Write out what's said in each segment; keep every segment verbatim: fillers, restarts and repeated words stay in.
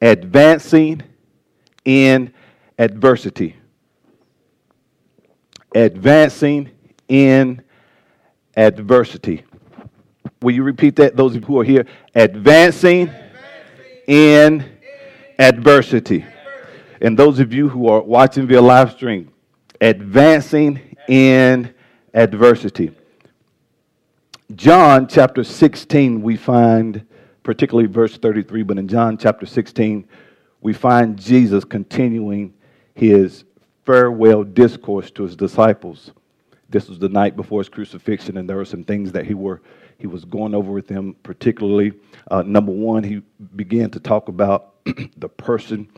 Advancing in adversity. Advancing in adversity. Will you repeat that, those of you who are here? Advancing, Advancing in, in adversity. adversity. And those of you who are watching via live stream, advancing in adversity. John chapter sixteen, we find, particularly verse thirty-three, but in John chapter sixteen, we find Jesus continuing his farewell discourse to his disciples. This was the night before his crucifixion, and there were some things that he were he was going over with them, particularly, uh, number one, he began to talk about the person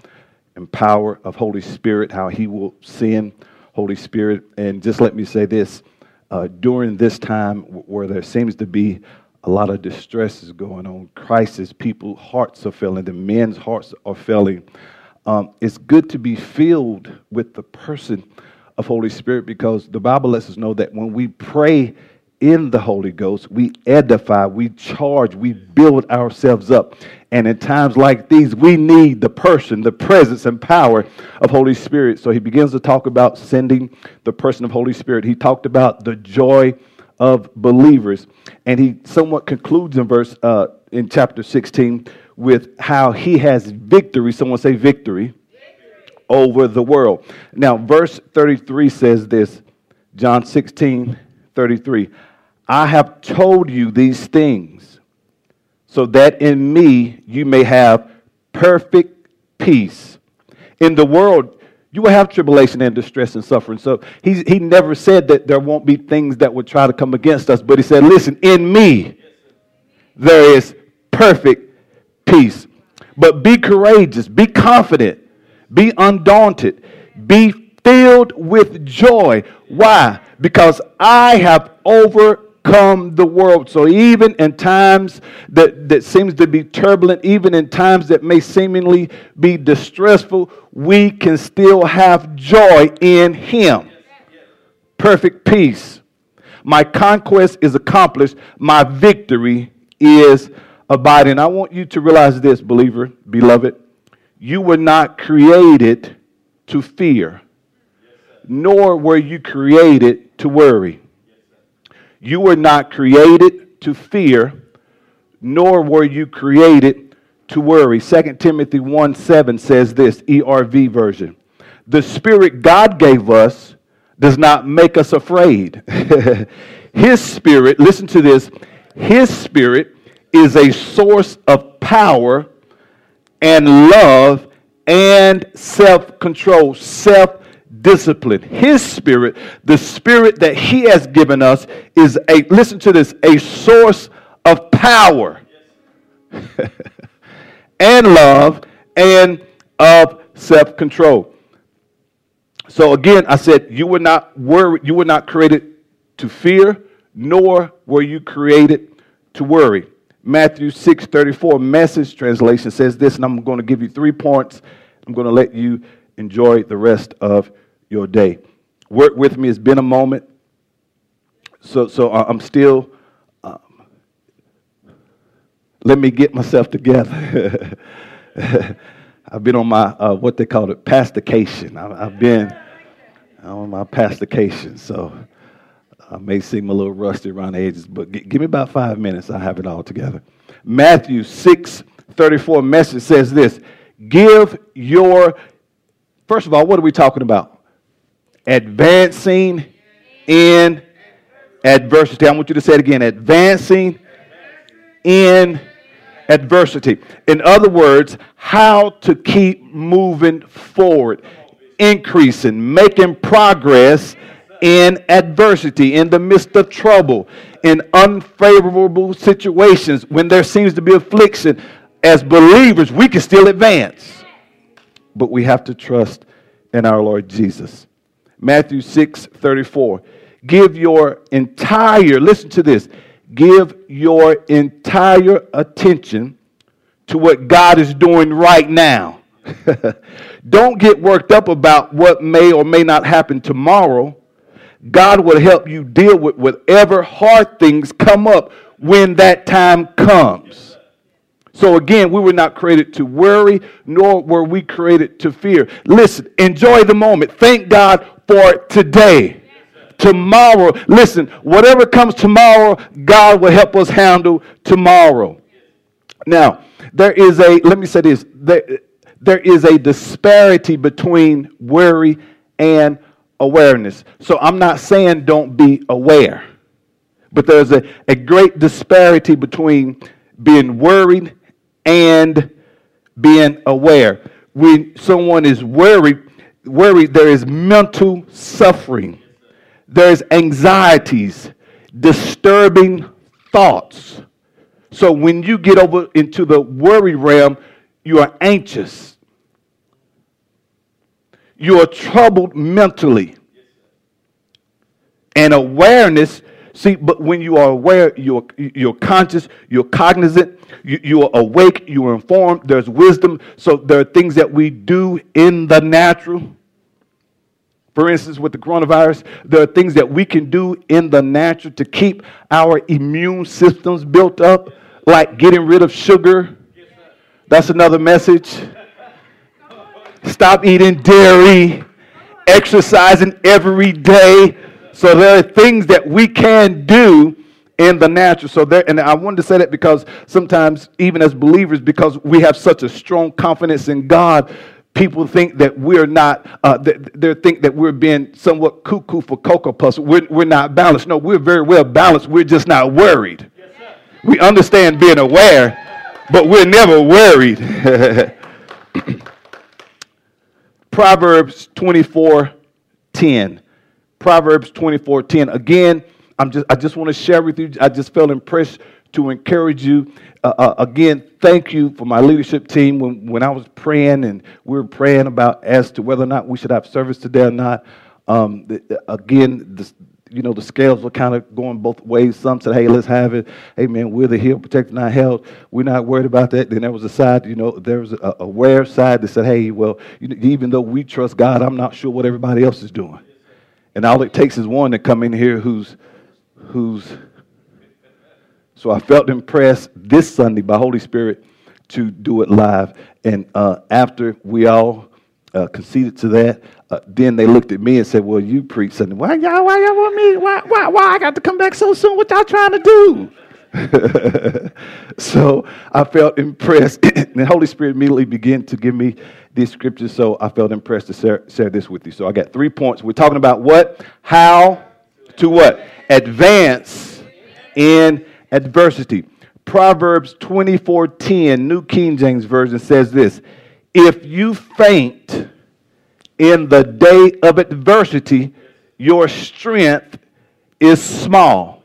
and power of Holy Spirit, how he will send Holy Spirit. And just let me say this, uh, during this time where there seems to be a lot of distress is going on, crisis, people's hearts are failing, the men's hearts are failing. Um, it's good to be filled with the person of Holy Spirit, because the Bible lets us know that when we pray in the Holy Ghost, we edify, we charge, we build ourselves up. And in times like these, we need the person, the presence and power of Holy Spirit. So he begins to talk about sending the person of Holy Spirit. He talked about the joy of believers. And he somewhat concludes in verse uh, in chapter sixteen with how he has victory. Someone say victory, victory over the world. Now, verse thirty-three says this, John sixteen, thirty-three. I have told you these things so that in me you may have perfect peace. In the world, you will have tribulation and distress and suffering. So he, he never said that there won't be things that would try to come against us, but he said, listen, in me there is perfect peace. But be courageous, be confident, be undaunted, be filled with joy. Why? Because I have overcome the world. So even in times that, that seems to be turbulent, even in times that may seemingly be distressful, we can still have joy in him. Perfect peace. My conquest is accomplished. My victory is abiding. I want you to realize this, believer, beloved. You were not created to fear, nor were you created to worry. You were not created to fear, nor were you created to worry. Second Timothy one seven says this, E R V version. The spirit God gave us does not make us afraid. His spirit, listen to this, his spirit is a source of power and love and self-control, self discipline. His spirit, the spirit that he has given us, is a, listen to this, a source of power and love and of self-control. So again, I said, you were not worried, you were not created to fear, nor were you created to worry. Matthew six thirty-four, Message translation says this, and I'm going to give you three points. I'm going to let you enjoy the rest of your day. Work with me. It's been a moment. So, so I'm still, um, let me get myself together. I've been on my, uh, what they call it, pastication. I, I've been on my pastication. So I may seem a little rusty around the edges, but g- give me about five minutes. I'll have it all together. Matthew six thirty-four, Message says this, give your, first of all, what are we talking about? Advancing in adversity. I want you to say it again. Advancing in adversity. In other words, how to keep moving forward, increasing, making progress in adversity, in the midst of trouble, in unfavorable situations, when there seems to be affliction. As believers, we can still advance. But we have to trust in our Lord Jesus. Matthew six thirty-four. Give your entire, listen to this, give your entire attention to what God is doing right now. Don't get worked up about what may or may not happen tomorrow. God will help you deal with whatever hard things come up when that time comes. So again, we were not created to worry, nor were we created to fear. Listen, enjoy the moment. Thank God for today. Tomorrow, listen, whatever comes tomorrow, God will help us handle tomorrow. Now, there is a, let me say this, there, there is a disparity between worry and awareness. So I'm not saying don't be aware, but there's a, a great disparity between being worried and being aware. When someone is worried, worried, there is mental suffering. There's anxieties, disturbing thoughts. So when you get over into the worry realm, you are anxious. You are troubled mentally. And awareness, see, but when you are aware, you're, you're conscious, you're cognizant, you, you are awake, you are informed, there's wisdom. So there are things that we do in the natural. For instance, with the coronavirus, there are things that we can do in the natural to keep our immune systems built up, like getting rid of sugar. That's another message. Stop eating dairy, exercising every day. So there are things that we can do in the natural. So there, and I wanted to say that because sometimes, even as believers, because we have such a strong confidence in God, people think that we're not, uh, they think that we're being somewhat cuckoo for Cocoa Puffs. We're, we're not balanced. No, we're very well balanced. We're just not worried. Yes, sir. We understand being aware, but we're never worried. Proverbs twenty-four ten. Proverbs twenty-four ten. Again, I'm just, I just want to share with you. I just felt impressed to encourage you. Uh, uh, again, thank you for my leadership team. When when I was praying and we were praying about as to whether or not we should have service today or not, um, the, the, again, the, you know, the scales were kind of going both ways. Some said, hey, let's have it. Hey, man, we're the healed, protected, not held. We're not worried about that. Then there was a side, you know, there was a aware side that said, hey, well, you know, even though we trust God, I'm not sure what everybody else is doing. And all it takes is one to come in here who's, who's, So I felt impressed this Sunday by Holy Spirit to do it live. And uh, after we all uh, conceded to that, uh, then they looked at me and said, well, you preach Sunday. Why y'all, why y'all want me? Why, why, why I got to come back so soon? What y'all trying to do? So I felt impressed. And the Holy Spirit immediately began to give me these scriptures. So I felt impressed to share, share this with you. So I got three points. We're talking about what? How to what? Advance in adversity. Proverbs twenty-four ten, New King James Version, says this: if you faint in the day of adversity, your strength is small.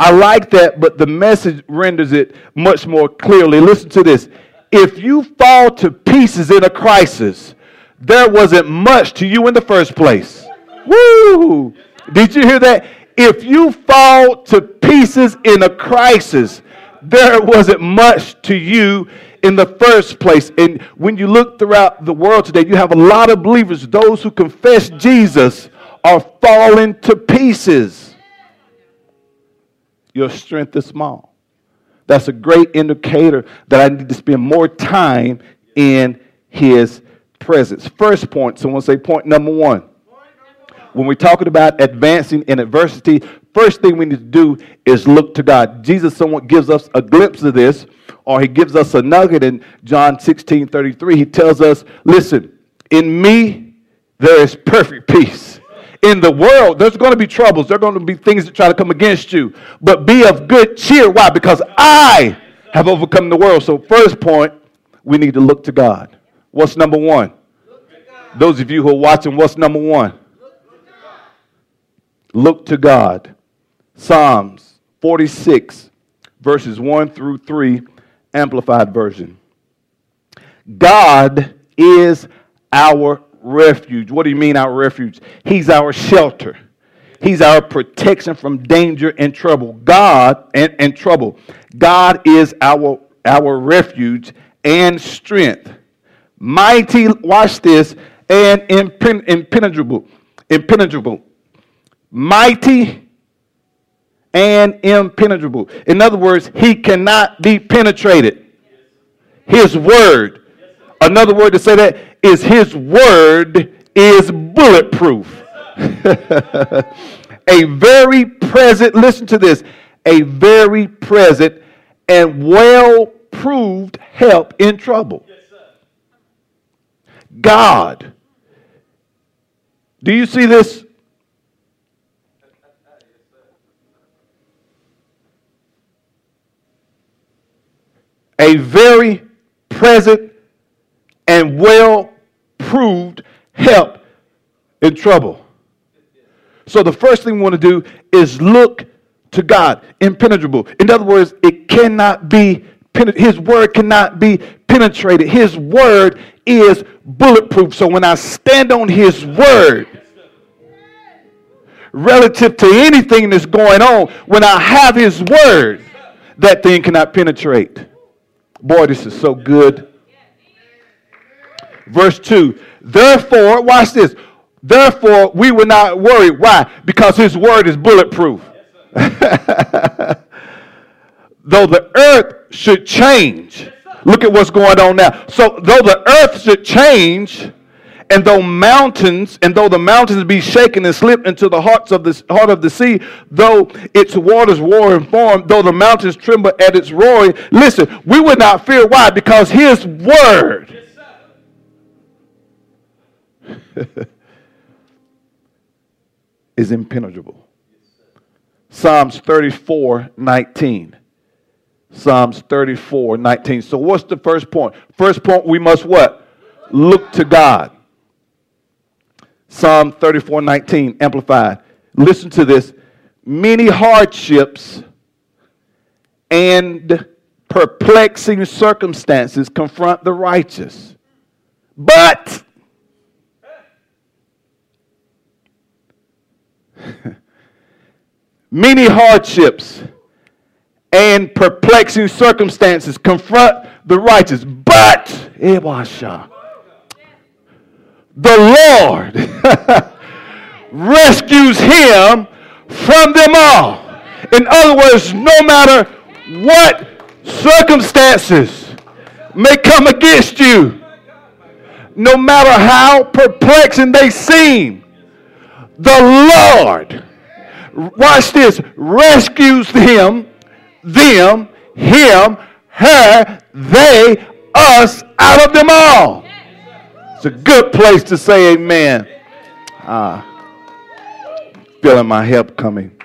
I like that, but the Message renders it much more clearly. Listen to this. If you fall to pieces in a crisis, there wasn't much to you in the first place. Woo! Did you hear that? If you fall to pieces in a crisis, there wasn't much to you in the first place. And when you look throughout the world today, you have a lot of believers. Those who confess Jesus are falling to pieces. Your strength is small. That's a great indicator that I need to spend more time in His presence. First point, someone say point number one. When we're talking about advancing in adversity, first thing we need to do is look to God. Jesus somewhat gives us a glimpse of this, or He gives us a nugget in John sixteen thirty-three. He tells us, listen, in me there is perfect peace. In the world, there's going to be troubles. There are going to be things that try to come against you. But be of good cheer. Why? Because I have overcome the world. So first point, we need to look to God. What's number one? Those of you who are watching, what's number one? Look to God. Psalms forty-six, verses one through three, Amplified Version. God is our refuge. What do you mean our refuge? He's our shelter. He's our protection from danger and trouble. God and, and trouble. God is our, our refuge and strength. Mighty, watch this, and impen- impenetrable. Impenetrable. Mighty and impenetrable. In other words, He cannot be penetrated. His word. Another word to say that is His word is bulletproof. A very present, listen to this, a very present and well-proved help in trouble. God. Do you see this? A very present and well-proved help in trouble. So the first thing we want to do is look to God, impenetrable. In other words, it cannot be, His word cannot be penetrated. His word is bulletproof. So when I stand on His word, relative to anything that's going on, when I have His word, that thing cannot penetrate. Boy, this is so good. Verse two, therefore, watch this. Therefore, we will not worry. Why? Because His word is bulletproof. Though the earth should change. Look at what's going on now. So, though the earth should change, and though mountains, and though the mountains be shaken and slipped into the hearts of the heart of the sea, though its waters roar and foam, though the mountains tremble at its roaring, listen, we would not fear. Why? Because His word. is impenetrable. Psalms thirty-four nineteen. Psalms thirty-four nineteen. So what's the first point? First point, we must what? Look to God. Psalm thirty-four nineteen, amplified. Listen to this. Many hardships and perplexing circumstances confront the righteous. But many hardships and perplexing circumstances confront the righteous, but the Lord rescues him from them all. In other words, no matter what circumstances may come against you, no matter how perplexing they seem, the Lord, watch this, rescues him, them, him, her, they, us, out of them all. It's a good place to say amen. Ah, feeling my help coming.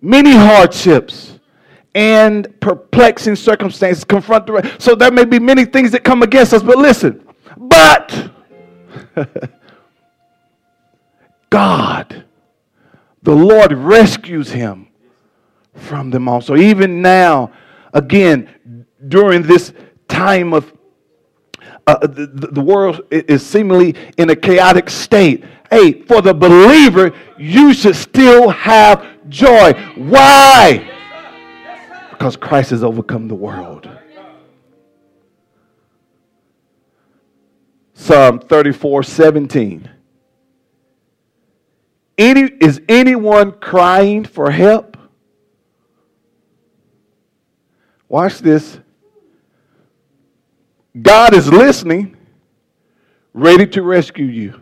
Many hardships and perplexing circumstances confront the right. So there may be many things that come against us, but listen, but God, the Lord rescues him from them all. So even now, again, during this time of uh, the, the world is seemingly in a chaotic state. Hey, for the believer, you should still have joy. Why? Because Christ has overcome the world. Psalm thirty-four seventeen. Any, is anyone crying for help? Watch this. God is listening, ready to rescue you.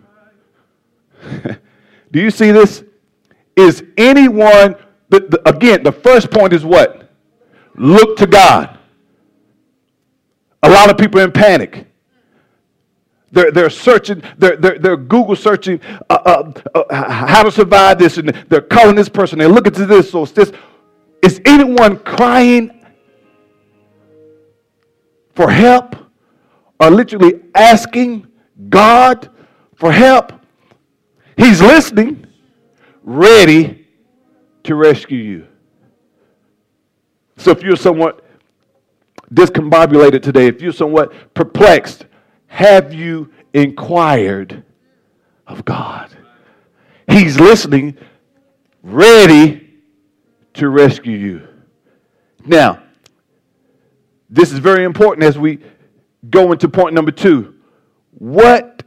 Do you see this? Is anyone, the, the, again, the first point is what? Look to God. A lot of people in panic. They're, they're searching, they're, they're, they're Google searching uh, uh, uh, how to survive this, and they're calling this person, they're looking to this, so it's this. Is anyone crying for help or literally asking God for help? He's listening, ready to rescue you. So if you're somewhat discombobulated today, if you're somewhat perplexed, have you inquired of God? He's listening, ready to rescue you. Now, this is very important as we go into point number two. What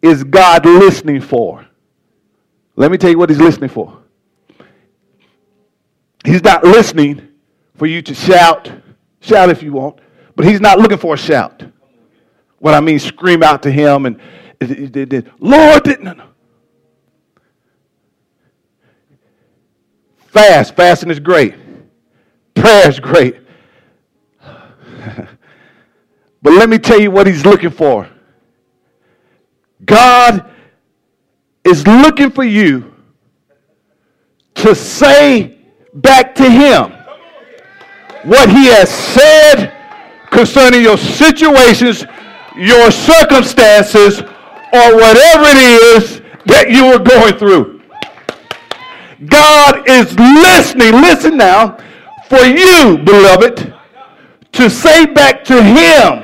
is God listening for? Let me tell you what He's listening for. He's not listening for you to shout, shout if you want, But he's not looking for a shout. What I mean, scream out to him and Lord, didn't no, no. Fast, fasting is great. Prayer is great. But let me tell you what he's looking for. God is looking for you to say back to him what he has said concerning your situations, your circumstances, or whatever it is that you are going through. God is listening. Listen now, for you, beloved, to say back to him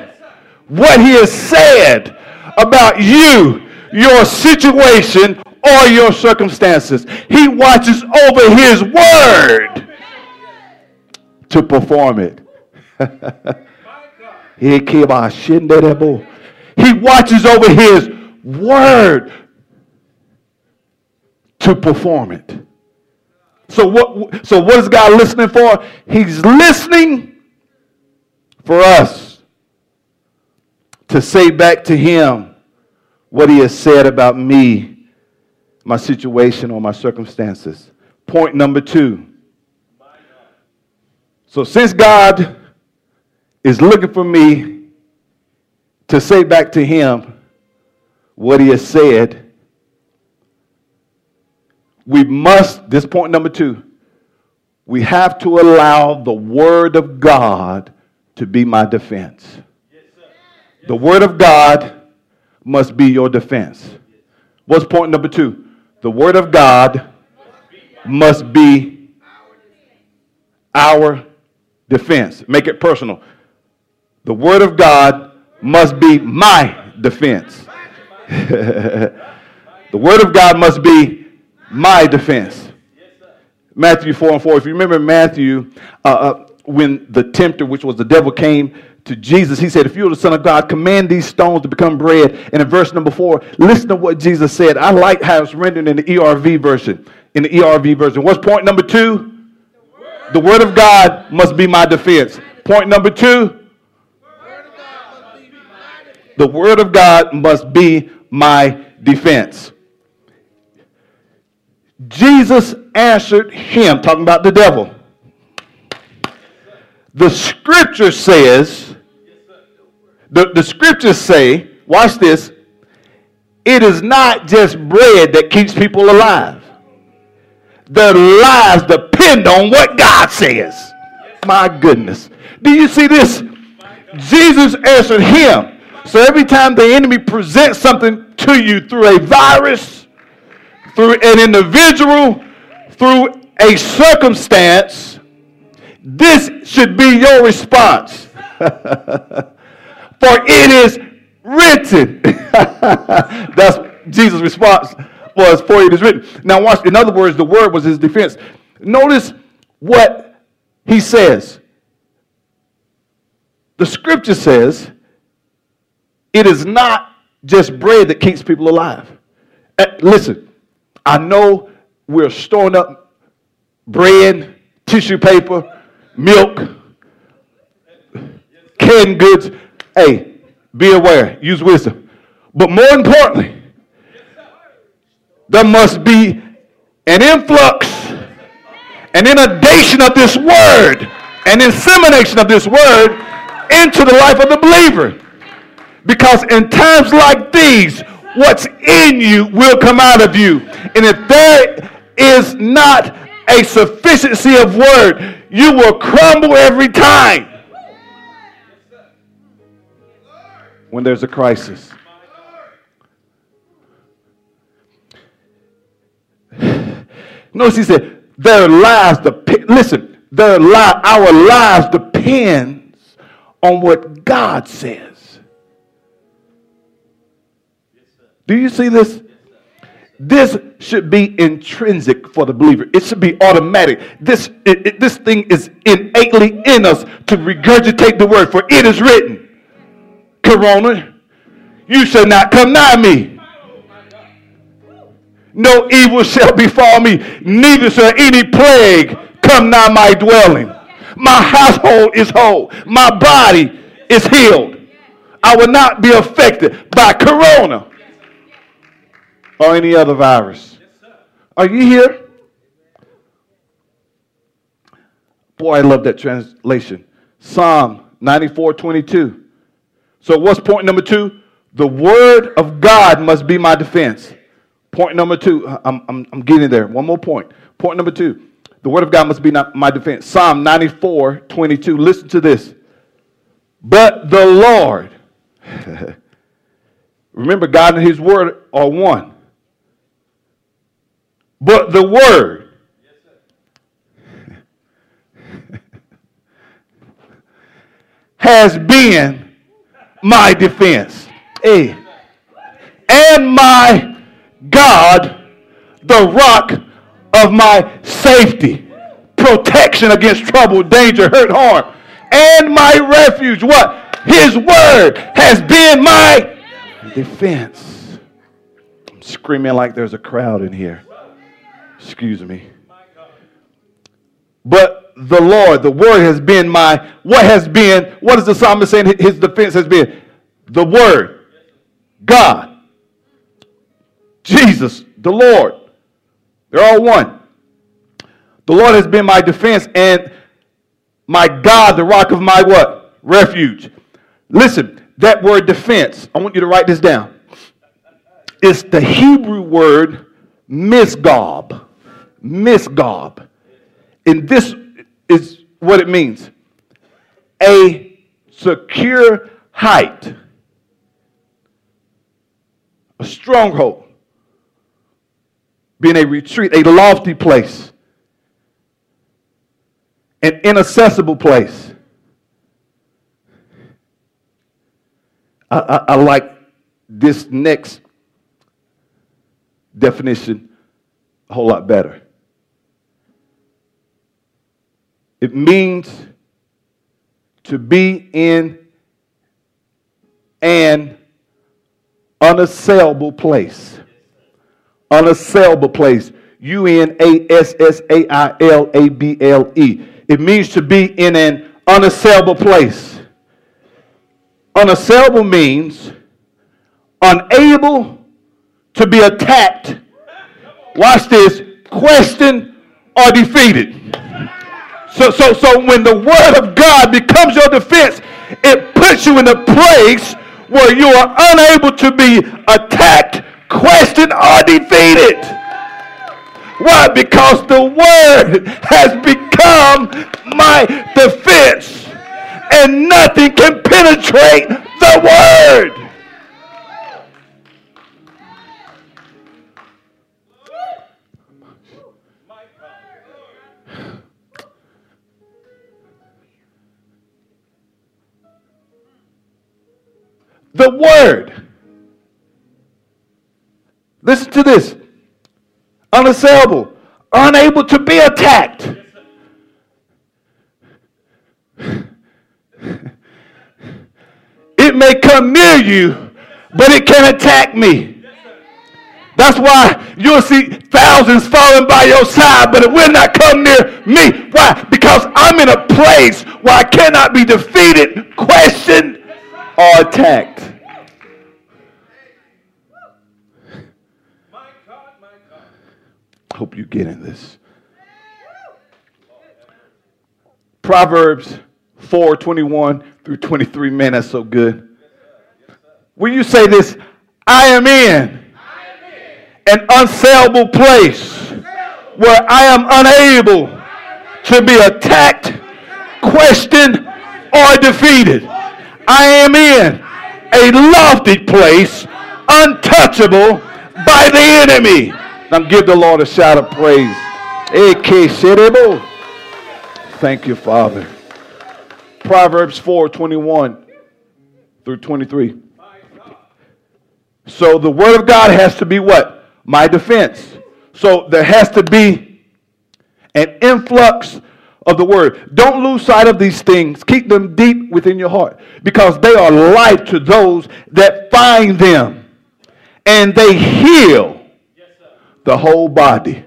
what he has said about you, your situation, or your circumstances. He watches over his word to perform it. He watches over his word to perform it. So what, so what is God listening for? He's listening for us to say back to him what he has said about me, my situation, or my circumstances. Point number two. So since God is looking for me to say back to him what he has said, we must, this point number two, we have to allow the word of God to be my defense. Yes, sir. Yes. The word of God must be your defense. What's point number two? The word of God must be our defense. Make it personal. The word of God must be my defense. The word of God must be my defense. Matthew four and four. If you remember Matthew, uh, uh, when the tempter, which was the devil, came to Jesus, he said, if you're the Son of God, command these stones to become bread. And in verse number four, listen to what Jesus said. I like how it's rendered in the E R V version. In the E R V version. What's point number two? The word of God must be my defense. Point number two, the word of God must be my defense. Jesus answered him, talking about the devil. The scripture says, the, the scriptures say, watch this, it is not just bread that keeps people alive. Their lives depend on what God says. My goodness. Do you see this? Jesus answered him. So every time the enemy presents something to you through a virus, through an individual, through a circumstance, this should be your response. For it is written. That's Jesus' response was, for it is written. Now watch, in other words, the word was his defense. Notice what he says. The scripture says, it is not just bread that keeps people alive. Listen, I know we're storing up bread, tissue paper, milk, canned goods. Hey, be aware. Use wisdom. But more importantly, there must be an influx, an inundation of this word, an insemination of this word into the life of the believer. Because in times like these, what's in you will come out of you. And if there is not a sufficiency of word, you will crumble every time when there's a crisis. Notice he said, their lives depend, listen, their li- our lives depends on what God says. Do you see this? This should be intrinsic for the believer. It should be automatic. This it, it, this thing is innately in us to regurgitate the word. For it is written, Corona, you shall not come nigh me. No evil shall befall me. Neither shall any plague come nigh my dwelling. My household is whole. My body is healed. I will not be affected by corona or any other virus. Are you here? Boy, I love that translation. Psalm ninety-four twenty-two. So what's point number two? The word of God must be my defense. Point number two. I'm, I'm, I'm getting there. One more point. Point number two. The word of God must be not my defense. Psalm ninety-four twenty-two. Listen to this. But the Lord. Remember, God and his word are one. But the word. Has been my defense. Hey. And my God, the rock of my safety, protection against trouble, danger, hurt, harm, and my refuge. What? His word has been my defense. I'm screaming like there's a crowd in here. Excuse me. But the Lord, the word has been my, what has been, what is the psalmist saying his defense has been? The word, God, Jesus, the Lord. They're all one. The Lord has been my defense and my God, the rock of my what? Refuge. Listen, that word defense, I want you to write this down. It's the Hebrew word misgob. Misgob. And this is what it means. A secure height. A stronghold. Being a retreat, a lofty place, an inaccessible place. I, I, I like this next definition a whole lot better. It means to be in an unassailable place. Unassailable place. U N A S S A I L A B L E. It means to be in an unassailable place. Unassailable means unable to be attacked. Watch this. Questioned or defeated. So, so, so when the word of God becomes your defense, it puts you in a place where you are unable to be attacked, questioned or defeated. Why? Because the word has become my defense, and nothing can penetrate the word. The word. Listen to this. Unassailable. Unable to be attacked. It may come near you, but it can attack me. That's why you'll see thousands falling by your side, but it will not come near me. Why? Because I'm in a place where I cannot be defeated, questioned, or attacked. Hope you get in this. Proverbs four twenty-one through twenty-three. Man, that's so good. Will you say this? I am in an unassailable place where I am unable to be attacked, questioned, or defeated. I am in a lofty place, untouchable by the enemy. Now give the Lord a shout of praise. Thank you, Father. Proverbs four twenty-one through twenty-three. So the word of God has to be what? My defense. So there has to be an influx of the word. Don't lose sight of these things. Keep them deep within your heart, because they are life to those that find them, and they heal the whole body.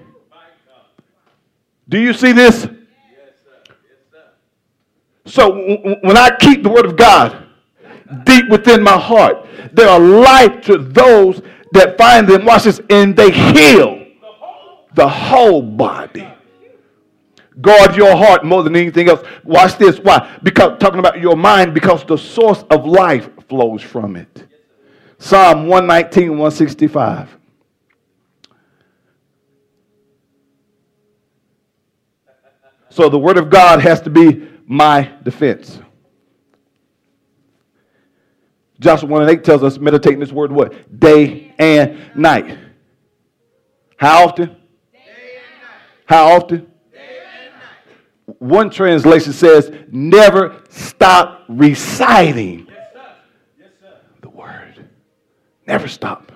Do you see this? So when I keep the word of God, deep within my heart. They are life to those that find them. Watch this. And they heal the whole body. Guard your heart more than anything else. Watch this. Why? Because talking about your mind, because the source of life flows from it. Psalm one nineteen, one sixty-five. So the word of God has to be my defense. Joshua one and eight tells us, meditate in this word what? Day and night. How often? Day and night. How often? One translation says, never stop reciting yes, sir. Yes, sir. the word. Never stop.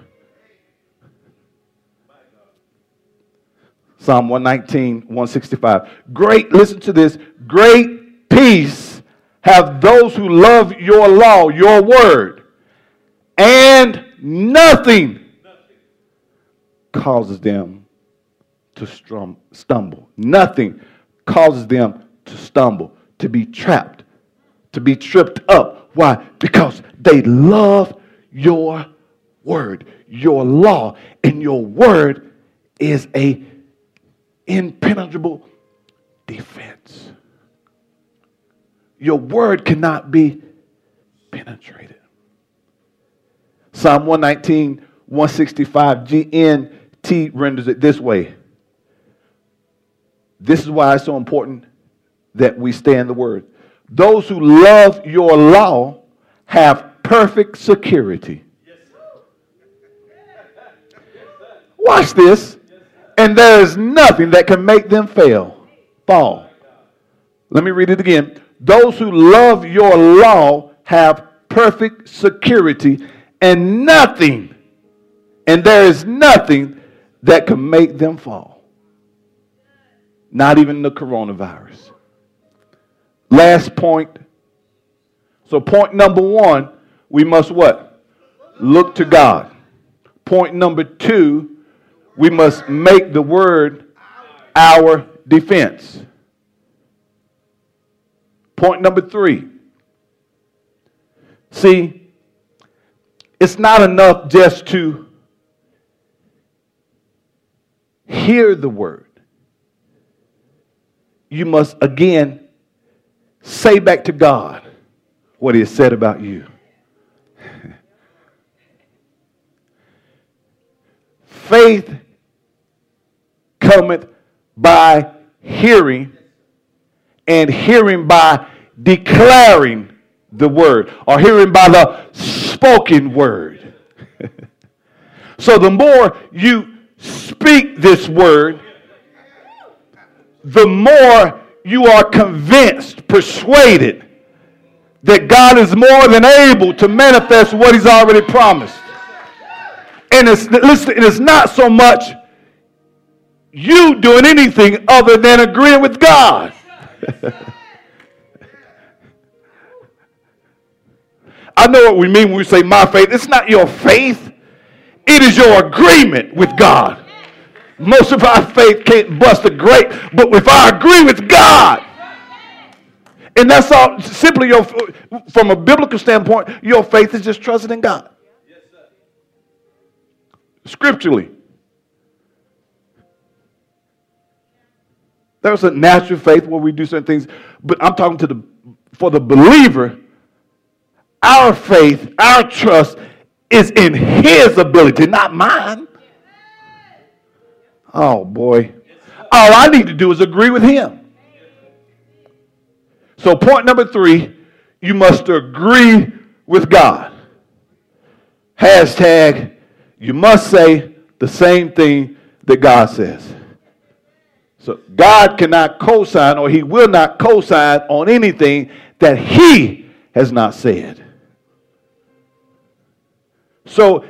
Psalm one nineteen, one sixty-five. Great, listen to this, great peace have those who love your law, your word, and nothing, nothing. causes them to strum, stumble. Nothing causes them to stumble, to be trapped, to be tripped up. Why? Because they love your word, your law, and your word is a impenetrable defense. Your word cannot be penetrated. Psalm one nineteen, one sixty-five, G N T renders it this way. This is why it's so important that we stay in the word. Those who love your law have perfect security. Watch this. And there is nothing that can make them fail, fall. Let me read it again. Those who love your law have perfect security, and nothing, and there is nothing that can make them fall. Not even the coronavirus. Last point. So point number one, we must what? Look to God. Point number two, we must make the word our defense. Point number three. See, it's not enough just to hear the word. You must again say back to God what He has said about you. Faith cometh by hearing, and hearing by declaring the word, or hearing by the spoken word. So the more you speak this word, the more you are convinced, persuaded that God is more than able to manifest what He's already promised. And it's, listen, it is not so much you doing anything other than agreeing with God. I know what we mean when we say my faith. It's not your faith. It is your agreement with God. Most of our faith can't bust a grape, but if I agree with God, and that's all, simply your, from a biblical standpoint, your faith is just trusting in God. Yes, sir. Scripturally, there's a natural faith where we do certain things, but I'm talking to the for the believer. Our faith, our trust, is in His ability, not mine. Oh, boy. All I need to do is agree with Him. So point number three, you must agree with God. Hashtag, you must say the same thing that God says. So God cannot co-sign, or He will not co-sign on anything that He has not said. So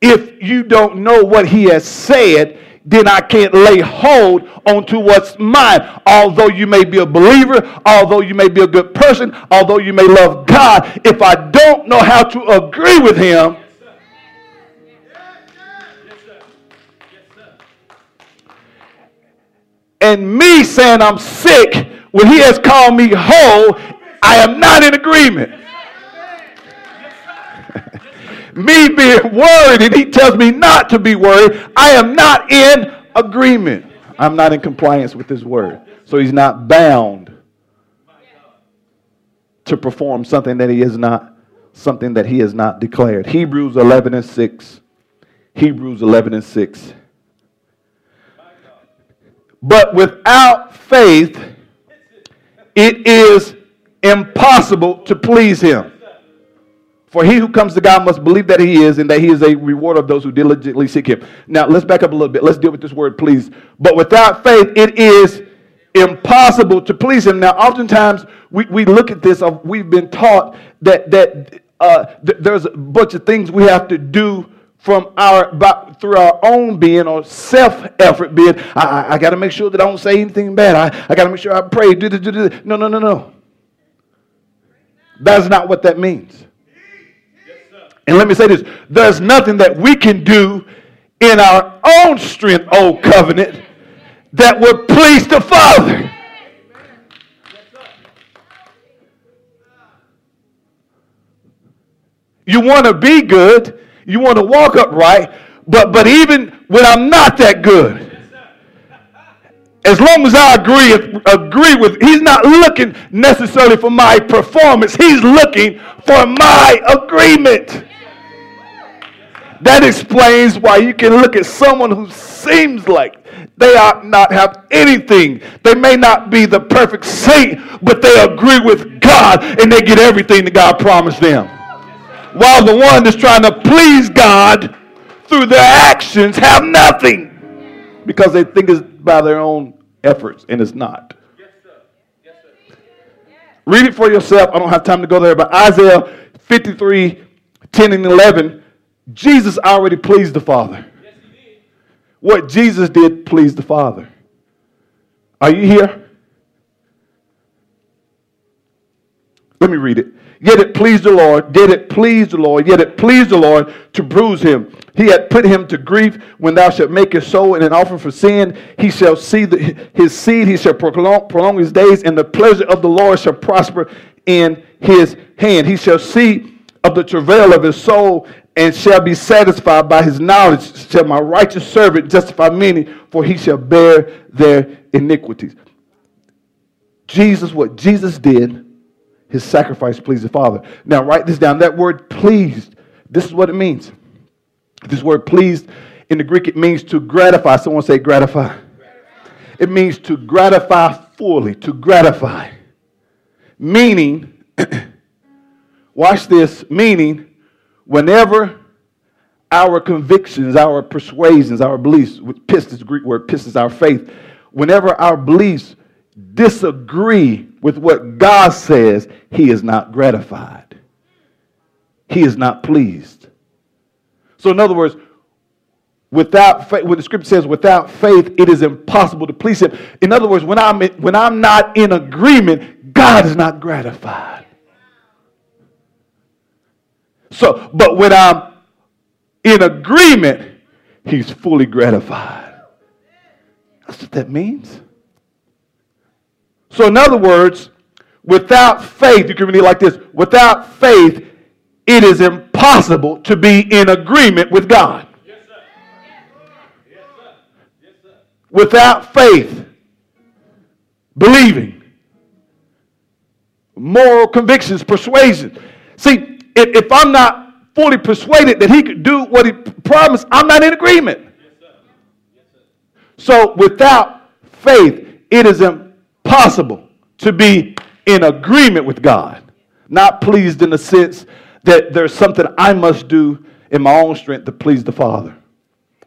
if you don't know what He has said, then I can't lay hold onto what's mine. Although you may be a believer, although you may be a good person, although you may love God, if I don't know how to agree with Him, yes, sir. Yes, sir. Yes, sir. And me saying I'm sick when He has called me whole, I am not in agreement. Yes, Me being worried, and he tells me not to be worried. I am not in agreement. I'm not in compliance with his word. So he's not bound to perform something that he is not, something that he has not declared. Hebrews eleven and six. Hebrews eleven and six. But without faith, it is impossible to please him. For he who comes to God must believe that he is, and that he is a rewarder of those who diligently seek him. Now, let's back up a little bit. Let's deal with this word, please. But without faith, it is impossible to please him. Now, oftentimes, we, we look at this, we've been taught that that uh, th- there's a bunch of things we have to do from our by, through our own being or self-effort being. I, I, I got to make sure that I don't say anything bad. I, I got to make sure I pray. Do, do, do, do. No, no, no, no. That's not what that means. And let me say this, there's nothing that we can do in our own strength, old covenant, that would please the Father. You want to be good, you want to walk upright, but, but even when I'm not that good, as long as I agree, agree with, he's not looking necessarily for my performance, he's looking for my agreement. That explains why you can look at someone who seems like they ought not have anything. They may not be the perfect saint, but they agree with God and they get everything that God promised them. While the one that's trying to please God through their actions have nothing, because they think it's by their own efforts, and it's not. Read it for yourself. I don't have time to go there, but Isaiah fifty-three, ten and eleven, Jesus already pleased the Father. Yes, he did. What Jesus did pleased the Father. Are you here? Let me read it. Yet it pleased the Lord, yet it pleased the Lord, yet it pleased the Lord to bruise him. He had put him to grief. When thou shalt make his soul in an offering for sin, he shall see the, his seed, he shall prolong, prolong his days, and the pleasure of the Lord shall prosper in his hand. He shall see of the travail of his soul, and shall be satisfied. By his knowledge shall my righteous servant justify many, for he shall bear their iniquities. Jesus, what Jesus did, his sacrifice pleased the Father. Now write this down. That word pleased, this is what it means. This word pleased, in the Greek, it means to gratify. Someone say gratify. It means to gratify fully, to gratify. Meaning, watch this, meaning whenever our convictions, our persuasions, our beliefs, with pistis, Greek word pistis, our faith, whenever our beliefs disagree with what God says, he is not gratified. He is not pleased. So in other words, without faith, when the scripture says without faith, it is impossible to please him. In other words, when I'm, when I'm not in agreement, God is not gratified. So, but when I'm in agreement, he's fully gratified. That's what that means. So in other words, without faith, you can read it like this, without faith, it is impossible to be in agreement with God. Yes, sir. Yes, sir. Yes, sir. Without faith, believing, moral convictions, persuasion. See, if, if I'm not fully persuaded that he could do what he promised, I'm not in agreement. Yes, sir. Yes, sir. So without faith, it is impossible. Possible to be in agreement with God, not pleased in the sense that there's something I must do in my own strength to please the Father.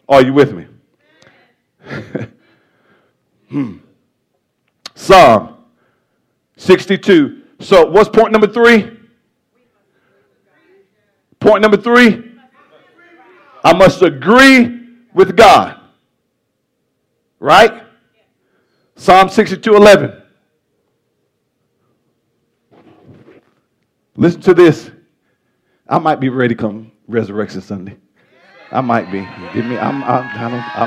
Are you with me? hmm. Psalm sixty-two. So what's point number three? Point number three. I must agree with God. Right? Psalm sixty-two eleven. Listen to this. I might be ready come Resurrection Sunday. I might be. Give me. I'm, I'm, I, don't,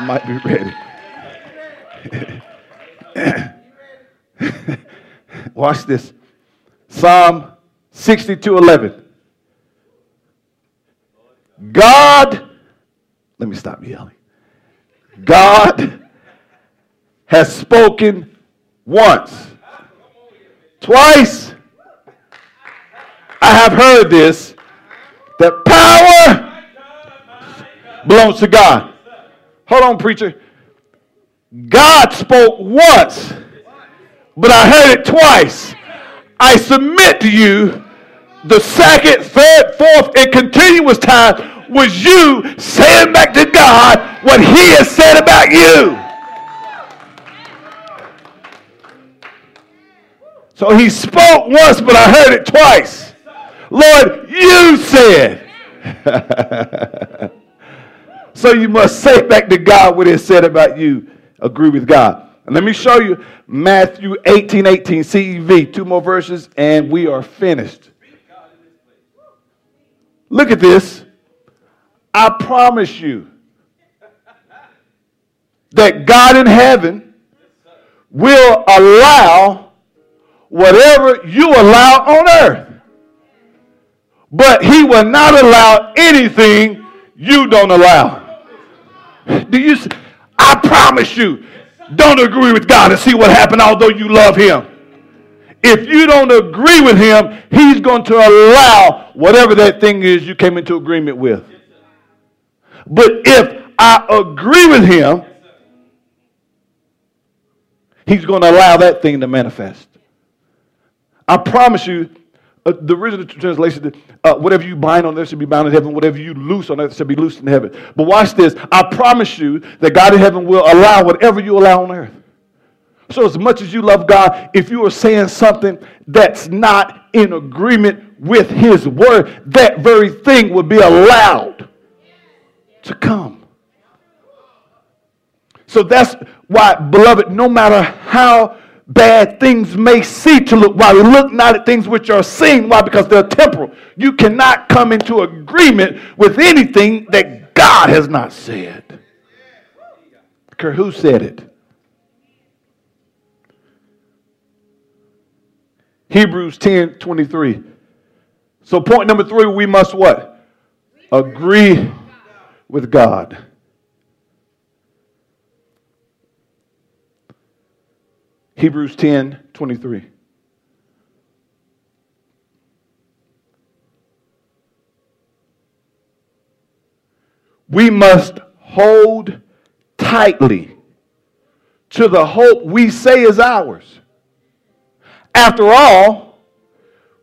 I might be ready. Watch this. Psalm sixty-two eleven. God, let me stop yelling. God has spoken once. Twice I have heard this, that power belongs to God. Hold on, preacher. God spoke once, but I heard it twice. I submit to you, the second, third, fourth, and continuous time was you saying back to God what he has said about you. So he spoke once, but I heard it twice. Lord, you said. So you must say back to God what it said about you. Agree with God. And let me show you Matthew eighteen eighteen C E V. Two more verses and we are finished. Look at this. I promise you that God in heaven will allow whatever you allow on earth. But he will not allow anything you don't allow. Do you see? I promise you, don't agree with God and see what happened, although you love him. If you don't agree with him, he's going to allow whatever that thing is you came into agreement with. But if I agree with him, he's going to allow that thing to manifest. I promise you, uh, the original translation, uh, whatever you bind on earth should be bound in heaven. Whatever you loose on earth should be loosed in heaven. But watch this. I promise you that God in heaven will allow whatever you allow on earth. So as much as you love God, if you are saying something that's not in agreement with his word, that very thing will be allowed to come. So that's why, beloved, no matter how bad things may see to look. Why? Look not at things which are seen. Why? Because they're temporal. You cannot come into agreement with anything that God has not said. Care who said it? Hebrews ten twenty-three. So point number three, we must what? Agree with God. Hebrews ten twenty-three. We must hold tightly to the hope we say is ours. After all,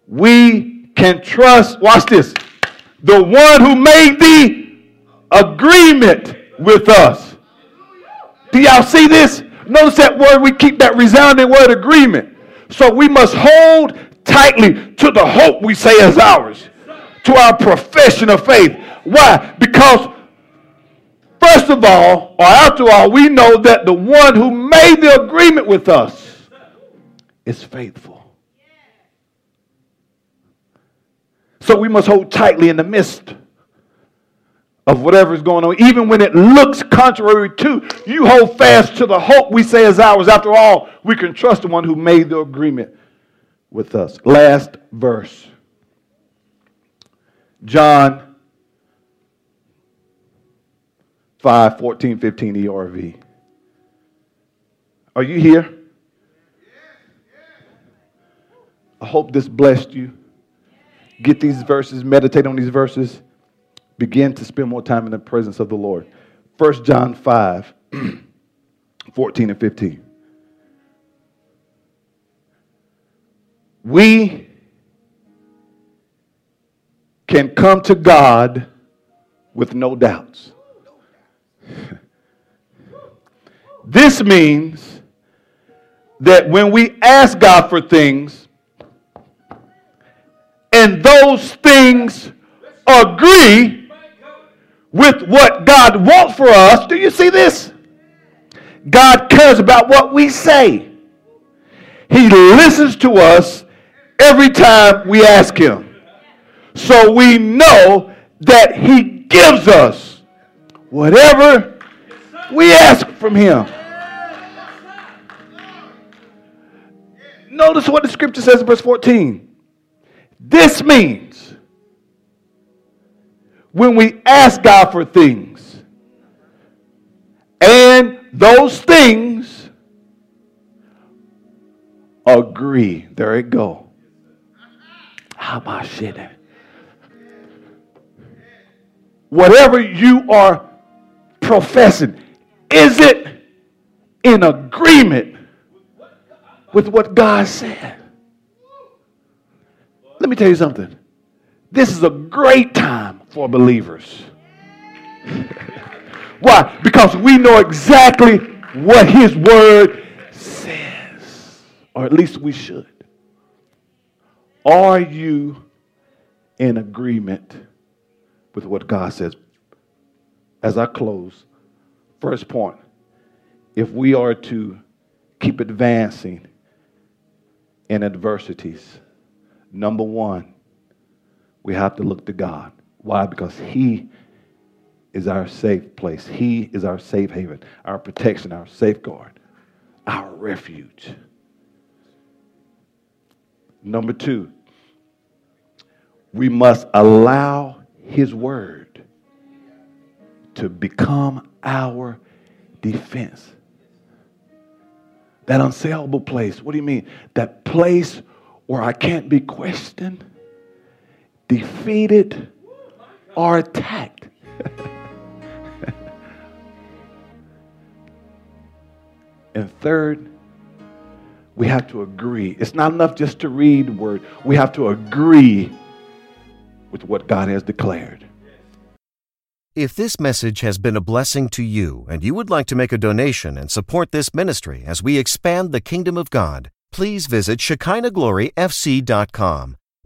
we can trust, watch this, the one who made the agreement with us. Do y'all see this? Notice that word, we keep that resounding word agreement. So we must hold tightly to the hope we say is ours, to our profession of faith. Why? Because first of all, or after all, we know that the one who made the agreement with us is faithful. So we must hold tightly in the midst of whatever is going on, even when it looks contrary to, you hold fast to the hope we say is ours. After all, we can trust the one who made the agreement with us. Last verse. John five, fourteen, fifteen E R V. Are you here? I hope this blessed you. Get these verses, meditate on these verses. Begin to spend more time in the presence of the Lord. First John five, fourteen and fifteen. We can come to God with no doubts. This means that when we ask God for things, and those things agree with what God wants for us. Do you see this? God cares about what we say. He listens to us every time we ask him. So we know that he gives us whatever we ask from him. Notice what the scripture says in verse fourteen. This means when we ask God for things. And those things agree. There it go. How about shit? Whatever you are professing, is it in agreement with what God said? Let me tell you something. This is a great time for believers. Why? Because we know exactly what His Word says. Or at least we should. Are you in agreement with what God says? As I close, first point, if we are to keep advancing in adversities, number one, we have to look to God. Why? Because He is our safe place. He is our safe haven, our protection, our safeguard, our refuge. Number two, we must allow His Word to become our defense. That unsayable place. What do you mean? That place where I can't be questioned, defeated, or attacked. And third, we have to agree. It's not enough just to read the Word. We have to agree with what God has declared. If this message has been a blessing to you and you would like to make a donation and support this ministry as we expand the kingdom of God, please visit Shekinah Glory F C dot com